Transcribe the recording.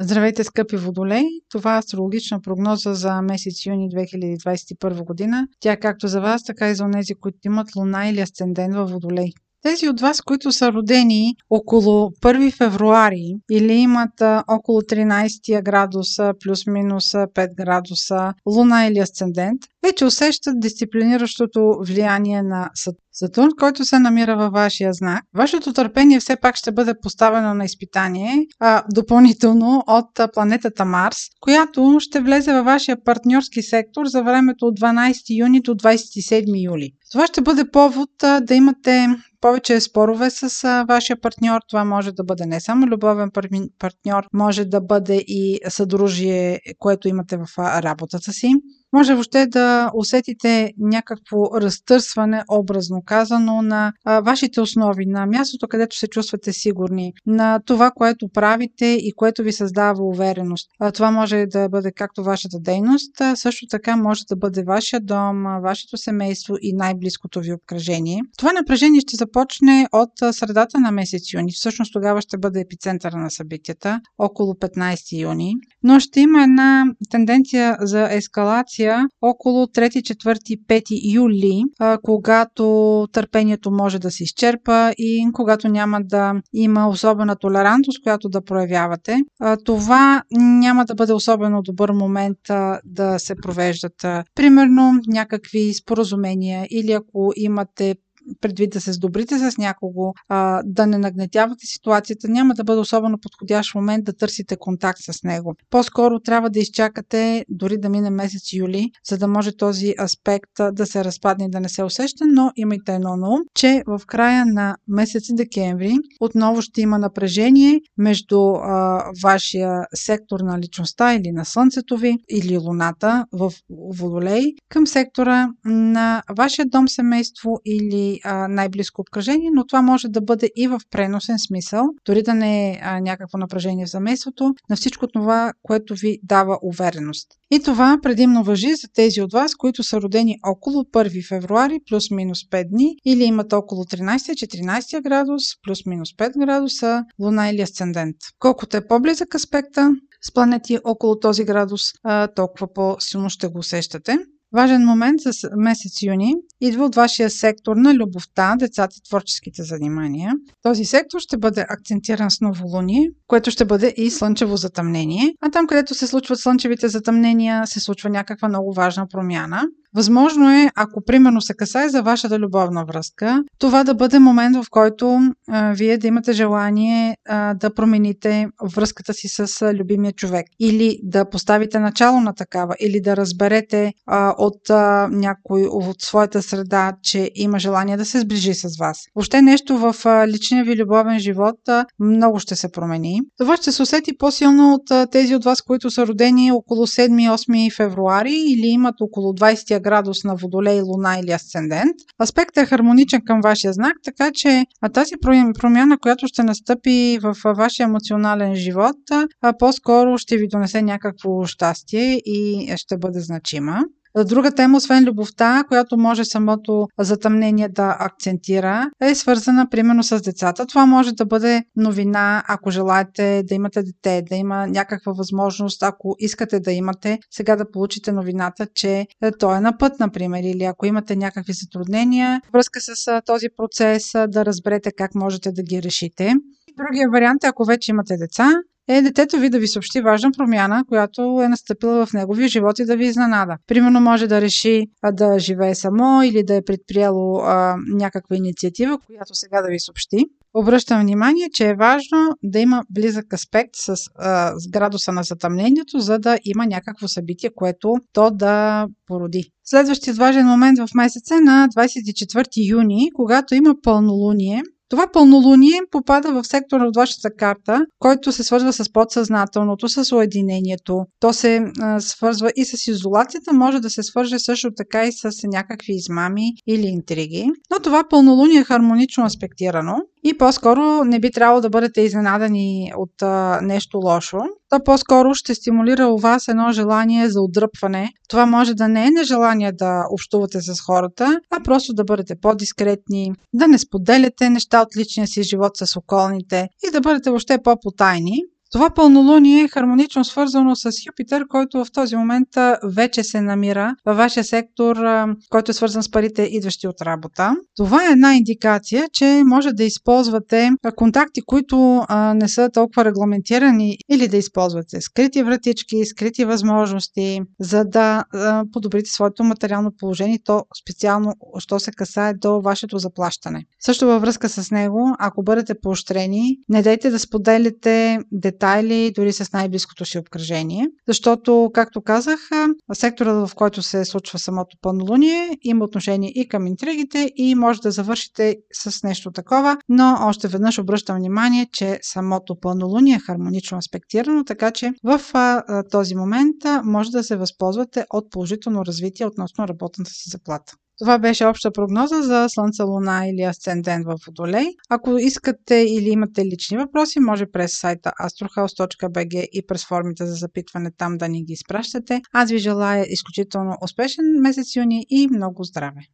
Здравейте, скъпи Водолей! Това е астрологична прогноза за месец юни 2021 година. Тя както за вас, така и за онези, които имат луна или асцендент във Водолей. Тези от вас, които са родени около 1 февруари или имат около 13 градуса плюс-минус 5 градуса луна или асцендент, вече усещат дисциплиниращото влияние на Сатурн, който се намира във вашия знак. Вашето търпение все пак ще бъде поставено на изпитание, допълнително от планетата Марс, която ще влезе във вашия партньорски сектор за времето от 12 юни до 27 юли. Това ще бъде повод да имате повече спорове с вашия партньор. Това може да бъде не само любовен партньор, може да бъде и съдружие, което имате в работата си. Може въобще да усетите някакво разтърсване, образно казано, на вашите основи, на мястото, където се чувствате сигурни, на това, което правите и което ви създава увереност. Това може да бъде както вашата дейност, също така може да бъде вашия дом, вашето семейство и най-близкото ви обкръжение. Това напрежение ще започне от средата на месец юни. Всъщност тогава ще бъде епицентъра на събитията, около 15 юни. Но ще има една тенденция за ескалация около 3, 4, 5 юли, когато търпението може да се изчерпа и когато няма да има особена толерантност, която да проявявате. Това няма да бъде особено добър момент да се провеждат, примерно, някакви споразумения или ако имате предвид да се сдобрите с някого, да не нагнетявате ситуацията, няма да бъде особено подходящ момент да търсите контакт с него. По-скоро трябва да изчакате дори да мине месец юли, за да може този аспект да се разпадне и да не се усеща, но имайте едно на ум, че в края на месец декември отново ще има напрежение между вашия сектор на личността или на слънцето ви, или луната в Водолей, към сектора на вашия дом, семейство или най-близко обкръжение, но това може да бъде и в преносен смисъл, дори да не е някакво напрежение в семейството, на всичко това, което ви дава увереност. И това предимно важи за тези от вас, които са родени около 1 февруари плюс-минус 5 дни или имат около 13-14 градус плюс-минус 5 градуса луна или асцендент. Колкото е по-близък аспекта с планети около този градус, толкова по-силно ще го усещате. Важен момент за месец юни идва от вашия сектор на любовта, децата и творческите занимания. Този сектор ще бъде акцентиран с новолуние, което ще бъде и слънчево затъмнение, а там, където се случват слънчевите затъмнения, се случва някаква много важна промяна. Възможно е, ако примерно се касае за вашата любовна връзка, това да бъде момент, в който вие да имате желание да промените връзката си с любимия човек или да поставите начало на такава, или да разберете от някой от своята среда, че има желание да се сближи с вас. Въобще нещо в личния ви любовен живот много ще се промени. Това ще се усети по-силно от тези от вас, които са родени около 7-8 февруари или имат около 20 градус на Водолей, луна или асцендент. Аспектът е хармоничен към вашия знак, така че тази промяна, която ще настъпи в вашия емоционален живот, по-скоро ще ви донесе някакво щастие и ще бъде значима. Друга тема, освен любовта, която може самото затъмнение да акцентира, е свързана примерно с децата. Това може да бъде новина, ако желаете да имате дете, да има някаква възможност, ако искате да имате, сега да получите новината, че той е на път, например, или ако имате някакви затруднения, връзка с този процес, да разберете как можете да ги решите. Другия вариант е, ако вече имате деца, е детето ви да ви съобщи важна промяна, която е настъпила в неговия живот и да ви изненада. Примерно може да реши да живее само или да е предприело някаква инициатива, която сега да ви съобщи. Обръщам внимание, че е важно да има близък аспект с градуса на затъмнението, за да има някакво събитие, което то да породи. Следващият важен момент в месеца е на 24 юни, когато има пълнолуние. Това пълнолуние попада в сектора от вашата карта, който се свързва с подсъзнателното, с уединението. То се свързва и с изолацията, може да се свърже също така и с някакви измами или интриги. Но това пълнолуние е хармонично аспектирано и по-скоро не би трябвало да бъдете изненадани от нещо лошо. То по-скоро ще стимулира у вас едно желание за отдръпване. Това може да не е нежелание да общувате с хората, а просто да бъдете по-дискретни, да не споделяте неща от личния си живот с околните и да бъдете въобще по-потайни. Това пълнолуние е хармонично свързано с Юпитер, който в този момент вече се намира във вашия сектор, който е свързан с парите, идващи от работа. Това е една индикация, че може да използвате контакти, които не са толкова регламентирани, или да използвате скрити вратички, скрити възможности, за да подобрите своето материално положение, то специално, що се касае до вашето заплащане. Също във връзка с него, ако бъдете поощрени, не дайте да споделите детайли дори с най-близкото си обкръжение, защото, както казах, сектора, в който се случва самото пълнолуние, има отношение и към интригите и може да завършите с нещо такова, но още веднъж обръщам внимание, че самото пълнолуние е хармонично аспектирано, така че в този момент може да се възползвате от положително развитие относно работната си заплата. Това беше обща прогноза за Слънце, Луна или Асцендент във Водолей. Ако искате или имате лични въпроси, може през сайта astrohaus.bg и през формите за запитване там да ни ги изпращате. Аз ви желая изключително успешен месец юни и много здраве!